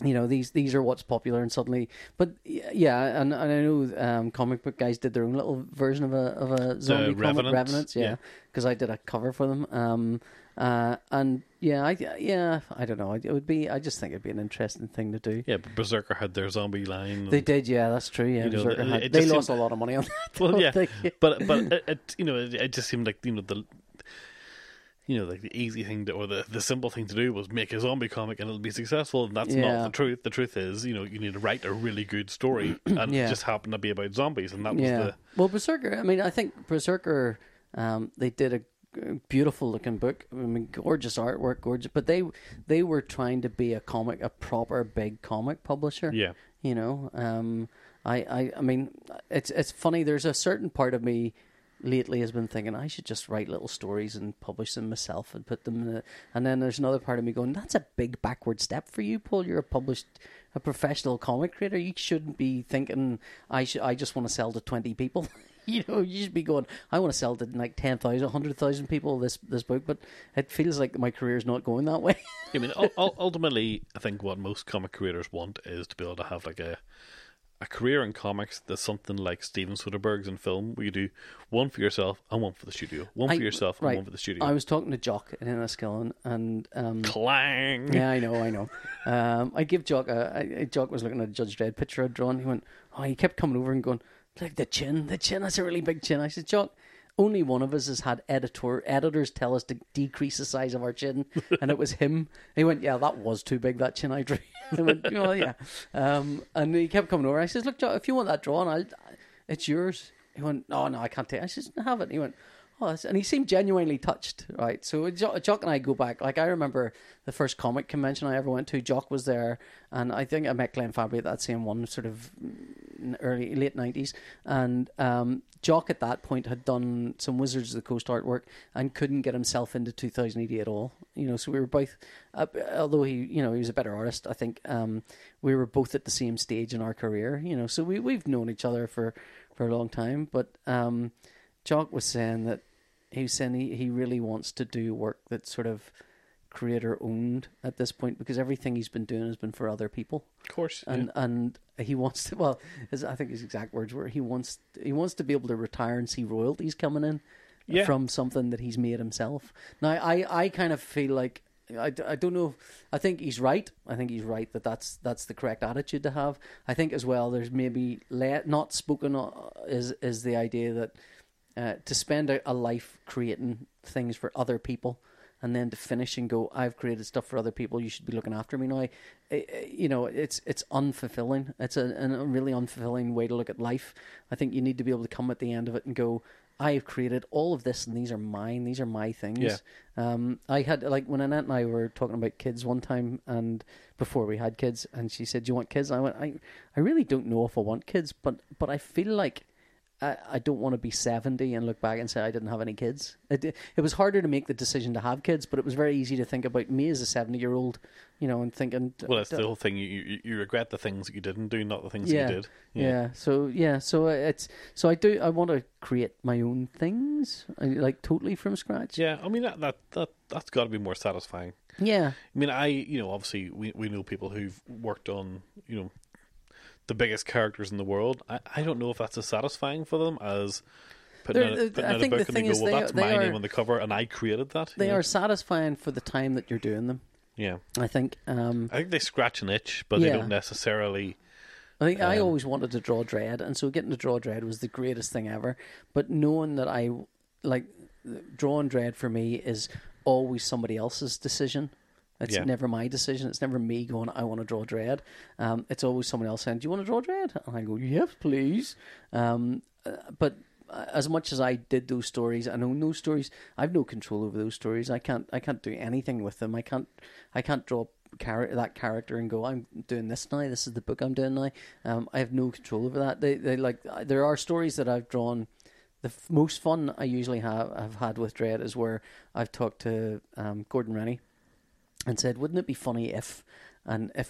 These are what's popular, and suddenly, but yeah, and I know Comic Book Guys did their own little version of a zombie comic, Revenants, because I did a cover for them, I don't know, I just think it'd be an interesting thing to do. Yeah, but Berserker had their zombie line. They did, yeah, that's true. Yeah, Berserker had, they lost a lot of money on that. Well, yeah, but it just seemed like the. Like the easy thing to, or the simple thing to do was make a zombie comic and it'll be successful, and that's not the truth. The truth is, you need to write a really good story, and it just happened to be about zombies, and that was the... Well, Berserker, I mean, I think Berserker, they did a beautiful looking book, I mean, gorgeous artwork, gorgeous, but they were trying to be a comic, a proper big comic publisher. Yeah. I mean, it's funny, there's a certain part of me lately has been thinking, I should just write little stories and publish them myself and put them in a... And then there's another part of me going, that's a big backward step for you, Paul. You're a professional comic creator. You shouldn't be thinking, I just want to sell to 20 people. You know, you should be going, I want to sell to like 10,000, 100,000 people this book, but it feels like my career's not going that way. I mean, ultimately, I think what most comic creators want is to be able to have like a career in comics that's something like Steven Soderbergh's in film, where you do one for yourself and one for the studio. One for the studio. I was talking to Jock in Enniskillen and... Clang! Yeah, I know. I give Jock... Jock was looking at a Judge Dredd picture I'd drawn. He went, oh, he kept coming over and going, like the chin, that's a really big chin. I said, Jock, only one of us has had editors tell us to decrease the size of our chin, and it was him. And he went, yeah, that was too big, that chin I drew. I went, well, yeah. And he kept coming over. I says, look, Jock, if you want that drawn, it's yours. He went, oh, no, I can't take it. I says, have it. He went, oh, and he seemed genuinely touched, right? So Jock and I go back. Like, I remember the first comic convention I ever went to, Jock was there, and I think I met Glenn Fabry at that same one, sort of... late 90s, and Jock at that point had done some Wizards of the Coast artwork and couldn't get himself into 2000 AD at all, you know, so we were both although he was a better artist, I think, we were both at the same stage in our career, you know, so we've known each other for a long time, but Jock was saying that he really wants to do work that's sort of creator owned at this point, because everything he's been doing has been for other people, of course, and he wants to, well, I think his exact words were, he wants to be able to retire and see royalties coming in from something that he's made himself. Now I kind of feel like I don't know. I think he's right that that's the correct attitude to have. I think as well there's maybe not spoken is the idea that to spend a life creating things for other people, and then to finish and go, I've created stuff for other people, you should be looking after me now. You know, it's unfulfilling. It's a really unfulfilling way to look at life. I think you need to be able to come at the end of it and go, I've created all of this, and these are mine. These are my things. Yeah. I had, like, when Annette and I were talking about kids one time, and before we had kids, and she said, do you want kids? And I went, I really don't know if I want kids, but I feel like I don't want to be 70 and look back and say I didn't have any kids. It was harder to make the decision to have kids, but it was very easy to think about me as a 70-year-old, you know, and thinking... Well, that's the whole thing. You regret the things that you didn't do, not the things that you did. Yeah. So I want to create my own things, like totally from scratch. Yeah, I mean, that's got to be more satisfying. Yeah. I mean, obviously we know people who've worked on, you know, the biggest characters in the world. I don't know if that's as satisfying for them as putting out a book and they go, well, that's my name on the cover and I created that. They are satisfying for the time that you're doing them. Yeah. I think they scratch an itch, but they don't necessarily... I think I always wanted to draw Dredd, and so getting to draw Dredd was the greatest thing ever. But knowing that drawing Dredd for me is always somebody else's decision. It's never my decision. It's never me going, I want to draw Dredd. It's always someone else saying, do you want to draw Dredd? And I go, yes, please. But as much as I did those stories, I own those stories. I've no control over those stories. I can't do anything with them. I can't draw that character and go, I'm doing this now. This is the book I'm doing now. I have no control over that. There are stories that I've drawn. The most fun I usually have had with Dredd is where I've talked to Gordon Rennie and said, wouldn't it be funny if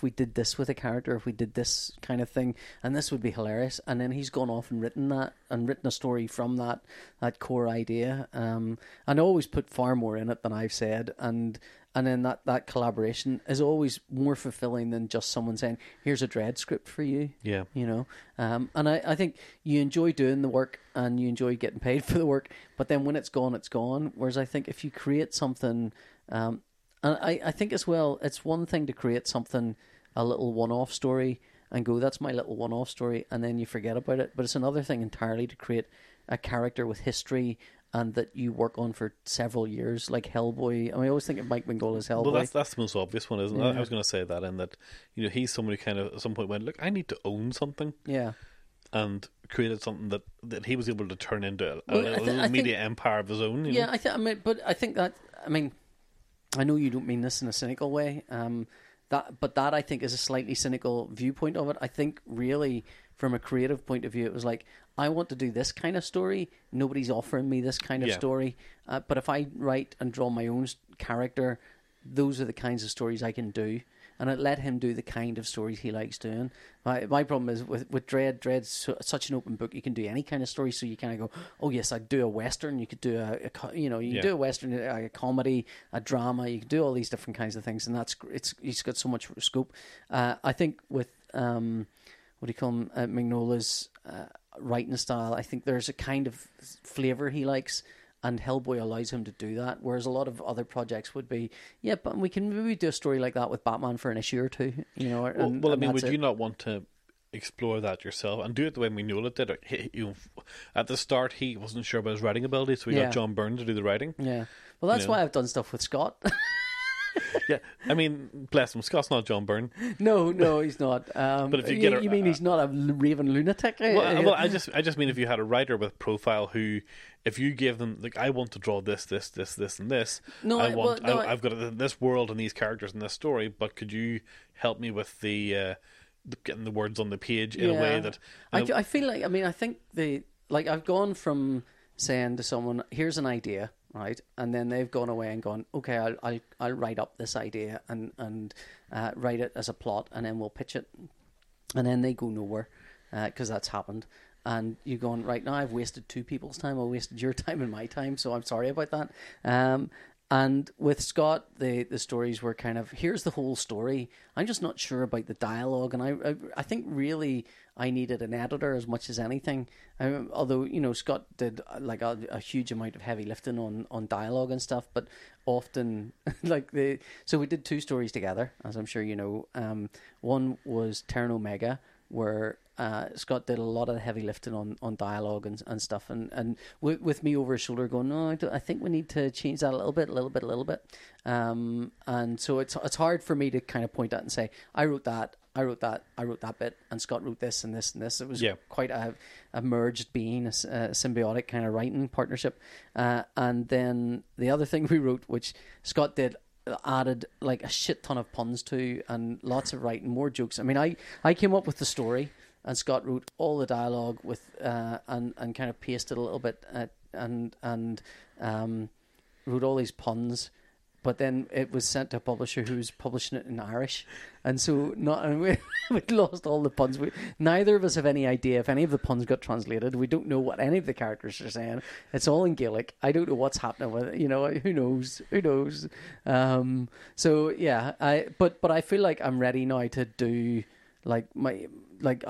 we did this with a character, if we did this kind of thing, and this would be hilarious. And then he's gone off and written that, and written a story from that core idea, and always put far more in it than I've said, and then that collaboration is always more fulfilling than just someone saying, here's a Dredd script for you. Yeah. You know? And I think you enjoy doing the work and you enjoy getting paid for the work, but then when it's gone, it's gone. Whereas I think if you create something... And I think as well, it's one thing to create something, a little one-off story, and go, that's my little one-off story, and then you forget about it. But it's another thing entirely to create a character with history and that you work on for several years, like Hellboy. I mean, I always think of Mike Mingola's Hellboy. Well, that's the most obvious one, isn't it? Yeah. I was going to say that, and that, you know, he's someone who kind of at some point went, look, I need to own something. Yeah. And created something that he was able to turn into a media empire of his own. You know? I know you don't mean this in a cynical way, I think is a slightly cynical viewpoint of it. I think really from a creative point of view, it was like, I want to do this kind of story. Nobody's offering me this kind of story. But if I write and draw my own character, those are the kinds of stories I can do. And it let him do the kind of stories he likes doing. My problem is with Dredd. Dredd's such an open book. You can do any kind of story, so you kind of go, oh, yes, I could do a Western. You could do a Western, a comedy, a drama. You could do all these different kinds of things, and he's got so much scope. I think with, Mignola's writing style, I think there's a kind of flavour he likes, and Hellboy allows him to do that, whereas a lot of other projects would be, but we can maybe do a story like that with Batman for an issue or two. Would you not want to explore that yourself and do it the way Mignola did it? At the start, he wasn't sure about his writing ability, so we got John Byrne to do the writing. Yeah, well, that's why I've done stuff with Scott. Bless him, Scott's not John Byrne. No, he's not. But if you mean he's not a raving lunatic? Well, I just mean if you had a writer with profile who, if you gave them, like, I want to draw this, this, this, this, and this. I've got this world and these characters and this story, but could you help me with the getting the words on the page in a way that I feel like? I mean, I think I've gone from saying to someone, "Here's an idea." Right, and then they've gone away and gone, okay, I'll write up this idea and write it as a plot, and then we'll pitch it, and then they go nowhere because that's happened. And you're going, right, now I've wasted two people's time. I wasted your time and my time, so I'm sorry about that. And with Scott, the stories were kind of, here's the whole story. I'm just not sure about the dialogue, and I think really I needed an editor as much as anything. Although, Scott did like a huge amount of heavy lifting on dialogue and stuff, but often so we did two stories together, as I'm sure you know. One was Terran Omega, where Scott did a lot of heavy lifting on dialogue and stuff, and with me over his shoulder going, no, I think we need to change that a little bit. And so it's hard for me to kind of point out and say, I wrote that bit, and Scott wrote this and this and this. It was quite a merged being, a symbiotic kind of writing partnership. And then the other thing we wrote, which Scott did, added like a shit ton of puns to, and lots of writing, more jokes. I mean, I came up with the story, and Scott wrote all the dialogue with and kind of pasted a little bit and wrote all these puns, but then it was sent to a publisher who was publishing it in Irish, and so we lost all the puns. Neither of us have any idea if any of the puns got translated. We don't know what any of the characters are saying. It's all in Gaelic. I don't know what's happening with it. Who knows? But I feel like I'm ready now to do I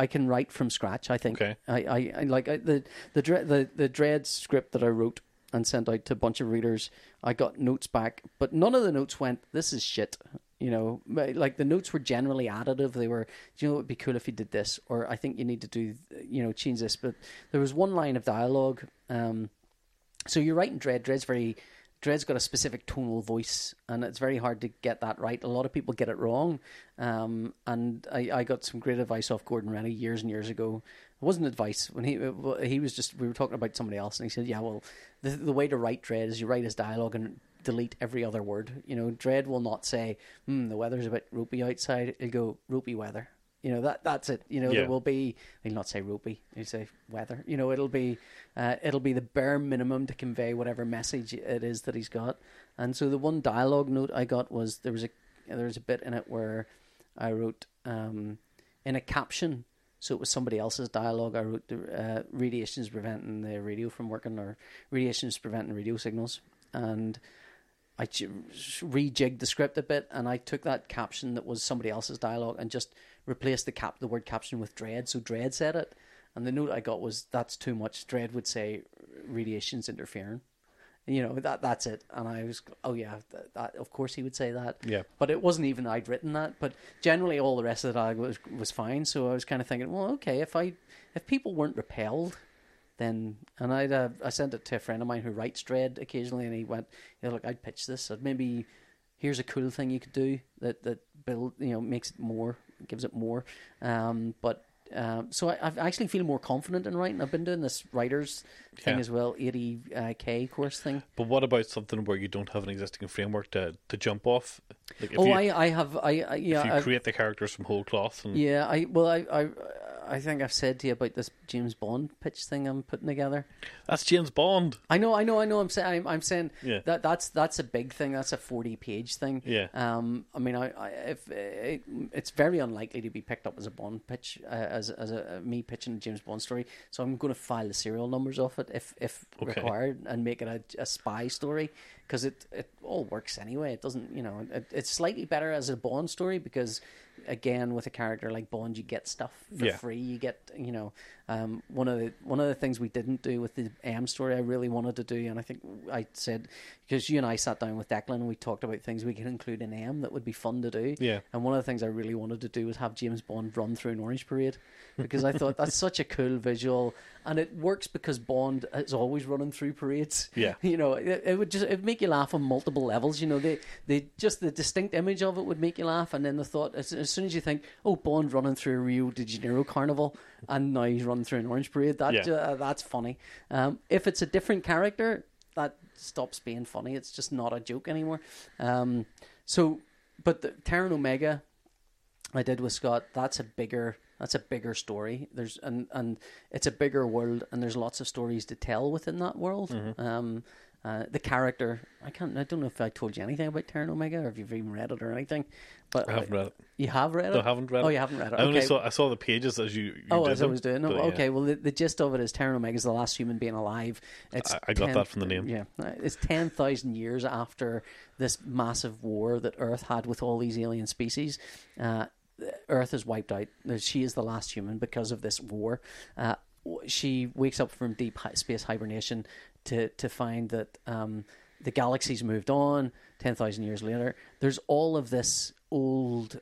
can write from scratch. I think. Okay. The Dredd script that I wrote and sent out to a bunch of readers, I got notes back, but none of the notes went, this is shit. The notes were generally additive. They were, it would be cool if you did this, or I think you need to do, change this. But there was one line of dialogue. So you're writing Dredd. Dredd's got a specific tonal voice, and it's very hard to get that right. A lot of people get it wrong. And I got some great advice off Gordon Rennie years and years ago. It wasn't advice. When he was just, we were talking about somebody else, and he said, the way to write Dredd is you write his dialogue and delete every other word. Dredd will not say, the weather's a bit ropey outside. He'll go, ropey weather. That's it. There will be, he'll not say ropey, he'll say weather. It'll be the bare minimum to convey whatever message it is that he's got. And so the one dialogue note I got was there was a bit in it where I wrote in a caption, so it was somebody else's dialogue. I wrote radiation is preventing the radio from working, or radiation is preventing radio signals, and I rejigged the script a bit, and I took that caption that was somebody else's dialogue and just replaced the word caption with Dredd, so Dredd said it. And the note I got was, that's too much. Dredd would say, radiation's interfering. That's it. And I was, of course he would say that. Yeah. But it wasn't even I'd written that. But generally all the rest of the dialogue was fine. So I was kind of thinking, well, okay, if people weren't repelled, then, and I sent it to a friend of mine who writes Dredd occasionally, and he went, look, I'd pitch this. I'd maybe, here's a cool thing you could do that build, makes it more, gives it more. So I actually feel more confident in writing. I've been doing this writer's thing as well, 80K course thing. But what about something where you don't have an existing framework to jump off? Like if I have. If you create the characters from whole cloth. And... Yeah, I well, I I think I've said to you about this James Bond pitch thing I'm putting together. That's James Bond. I know. I'm saying yeah. that's a big thing. That's a 40-page thing. Yeah. I mean, it's very unlikely to be picked up as a Bond pitch, as me pitching a James Bond story. So I'm going to file the serial numbers off it if required, and make it a spy story, because it all works anyway. It doesn't, you know. It's slightly better as a Bond story because, again, with a character like Bond, you get stuff for free. You get, you know, one of the things we didn't do with the M story I really wanted to do, and I think I said, because you and I sat down with Declan and we talked about things we could include in M that would be fun to do. Yeah. And one of the things I really wanted to do was have James Bond run through an orange parade, because I thought that's such a cool visual, and it works because Bond is always running through parades. Yeah. You know, it would make you laugh on multiple levels. You know, they just the distinct image of it would make you laugh, and then the thought as soon as you think, oh, Bond running through a Rio de Janeiro carnival, and now he's running through an orange parade. That's funny. If it's a different character, that stops being funny. It's just not a joke anymore. But the Terran Omega I did with Scott. That's a bigger story. There's and it's a bigger world, and there's lots of stories to tell within that world. Mm-hmm. The character, I don't know if I told you anything about Terran Omega, or if you've even read it or anything. But I haven't read it. You have read it? No, I haven't read it. Oh, you haven't read it. I only saw the pages as you did as I was doing. Well, the gist of it is Terran Omega is the last human being alive. I got that from the name. Yeah, it's 10,000 years after this massive war that Earth had with all these alien species. Earth is wiped out. She is the last human because of this war. She wakes up from deep space hibernation to find that the galaxy's moved on 10,000 years later. There's all of this old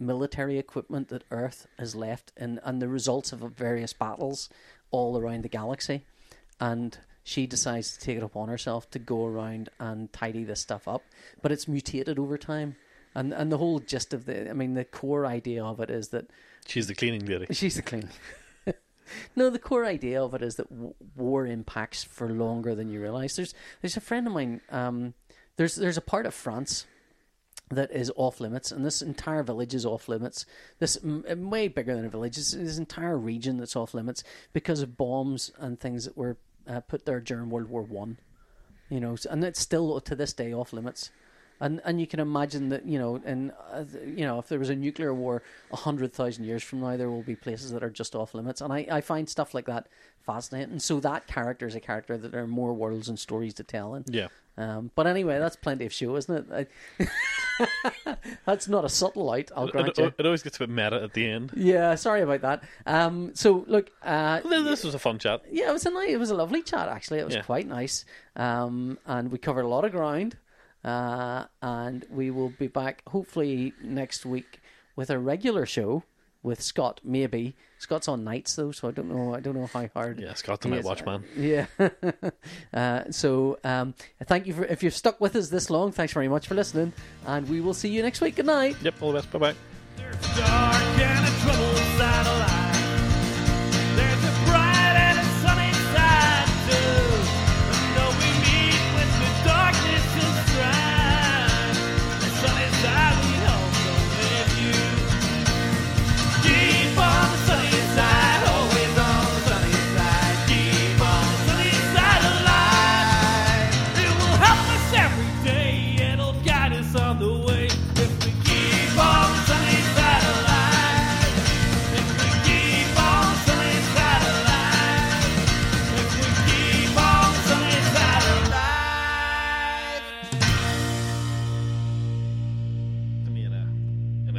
military equipment that Earth has left, and the results of various battles all around the galaxy. And she decides to take it upon herself to go around and tidy this stuff up. But it's mutated over time. And the whole gist of the core idea of it is that... She's the cleaning lady. She's the cleaning. No, the core idea of it is that war impacts for longer than you realise. There's a friend of mine, there's a part of France that is off limits, and this entire village is off limits. This way bigger than a village. It's this entire region that's off limits because of bombs and things that were put there during World War I. You know, and it's still to this day off limits. And you can imagine that, you know, if there was a nuclear war 100,000 years from now, there will be places that are just off limits. And I find stuff like that fascinating. And so that character is a character that there are more worlds and stories to tell in. Yeah. But anyway, that's plenty of show, isn't it? That's not a subtle light, I'll grant you. It always gets a bit meta at the end. Yeah, sorry about that. So look, this was a fun chat. Yeah, it was a lovely chat actually. It was quite nice. And we covered a lot of ground. And we will be back hopefully next week with a regular show with Scott. Maybe Scott's on nights though, so I don't know how hard. Yeah, Scott's a night watchman. Yeah. Thank you if you've stuck with us this long. Thanks very much for listening, and we will see you next week. Good night. Yep. All the best. Bye bye. There's a dark and a troubled side of life. There's a bright and a sunny side too. But no, we meet with the darkness and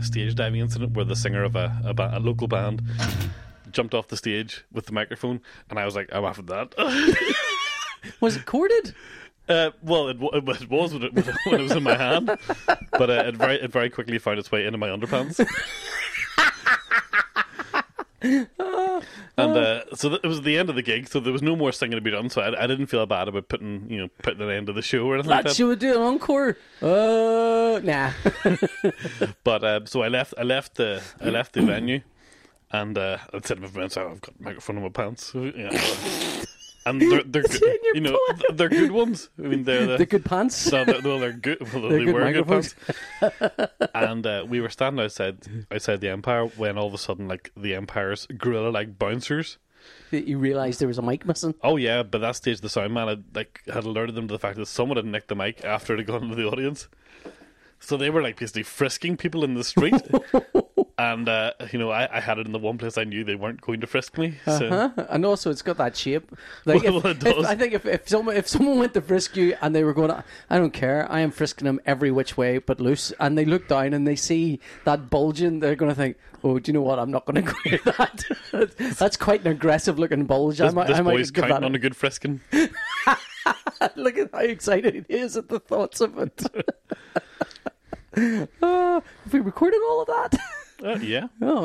stage diving incident where the singer of a local band jumped off the stage with the microphone, and I was like, I'm after that. Was it corded? Well, it was when it was in my hand, but it very quickly found its way into my underpants. So it was the end of the gig, so there was no more singing to be done. So I didn't feel bad about putting an end to the show or anything. That show would do an encore. Nah. But so I left the venue, and I said, "I've got a microphone in my pants." Yeah. And they're good, you know, they're good ones. I mean, they're good pants. So they're good. Well, they were good pants. And we were standing outside the Empire when all of a sudden, like, the Empire's gorilla like bouncers. You realised there was a mic missing? Oh yeah, but that stage the sound man had alerted them to the fact that someone had nicked the mic after it had gone into the audience. So they were like basically frisking people in the street. And, you know, I had it in the one place I knew they weren't going to frisk me. So. Uh-huh. And also, it's got that shape. Like, well, it does. I think if someone went to frisk you and they were going, I don't care, I am frisking them every which way but loose, and they look down and they see that bulging, they're going to think, oh, do you know what, I'm not going to go near that. That's quite an aggressive-looking bulge. This boy's counting on a good frisking. Look at how excited he is at the thoughts of it. Have we recorded all of that? Yeah. Oh,